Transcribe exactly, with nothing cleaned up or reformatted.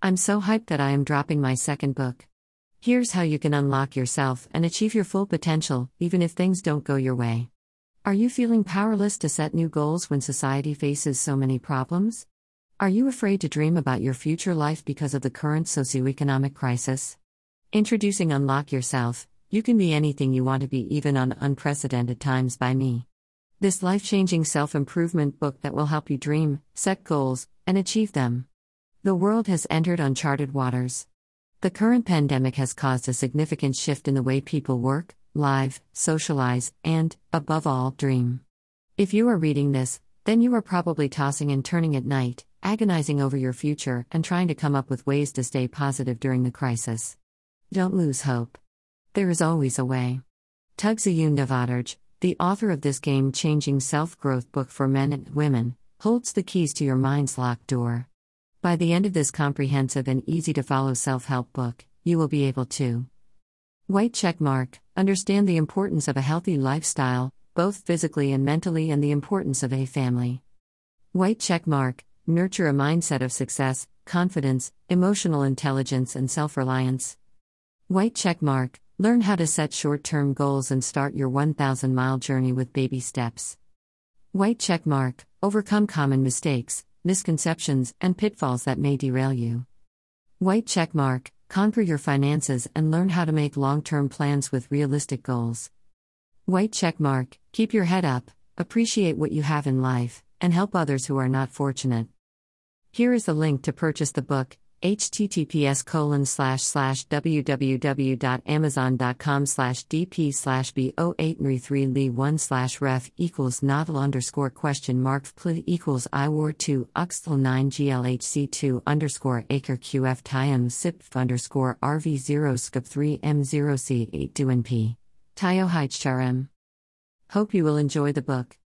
I'm so hyped that I am dropping my second book. Here's how you can unlock yourself and achieve your full potential, even if things don't go your way. Are you feeling powerless to set new goals when society faces so many problems? Are you afraid to dream about your future life because of the current socioeconomic crisis? Introducing Unlock Yourself, you can be anything you want to be even on unprecedented times by me. This life-changing self-improvement book that will help you dream, set goals, and achieve them. The world has entered uncharted waters. The current pandemic has caused a significant shift in the way people work, live, socialize, and, above all, dream. If you are reading this, then you are probably tossing and turning at night, agonizing over your future and trying to come up with ways to stay positive during the crisis. Don't lose hope. There is always a way. Tug Zayun Devadarj, the author of this game-changing self-growth book for men and women, holds the keys to your mind's locked door. By the end of this comprehensive and easy-to-follow self-help book, you will be able to white check mark, understand the importance of a healthy lifestyle, both physically and mentally, and the importance of a family. White check mark, nurture a mindset of success, confidence, emotional intelligence, and self-reliance. White check mark, learn how to set short-term goals and start your one thousand mile journey with baby steps. White check mark, overcome common mistakes, misconceptions, and pitfalls that may derail you. White check mark, conquer your finances and learn how to make long-term plans with realistic goals. White check mark, keep your head up, appreciate what you have in life, and help others who are not fortunate. Here is the link to purchase the book. https colon slash slash www.amazon.com slash dp slash b0833lee1 slash ref equals novel underscore question mark pl equals iwar2 uxtl 9 glhc2 underscore acre qf tyam sipf underscore rv0 scup 3 m0 c8 2np tayo hijcharm. Hope you will enjoy the book.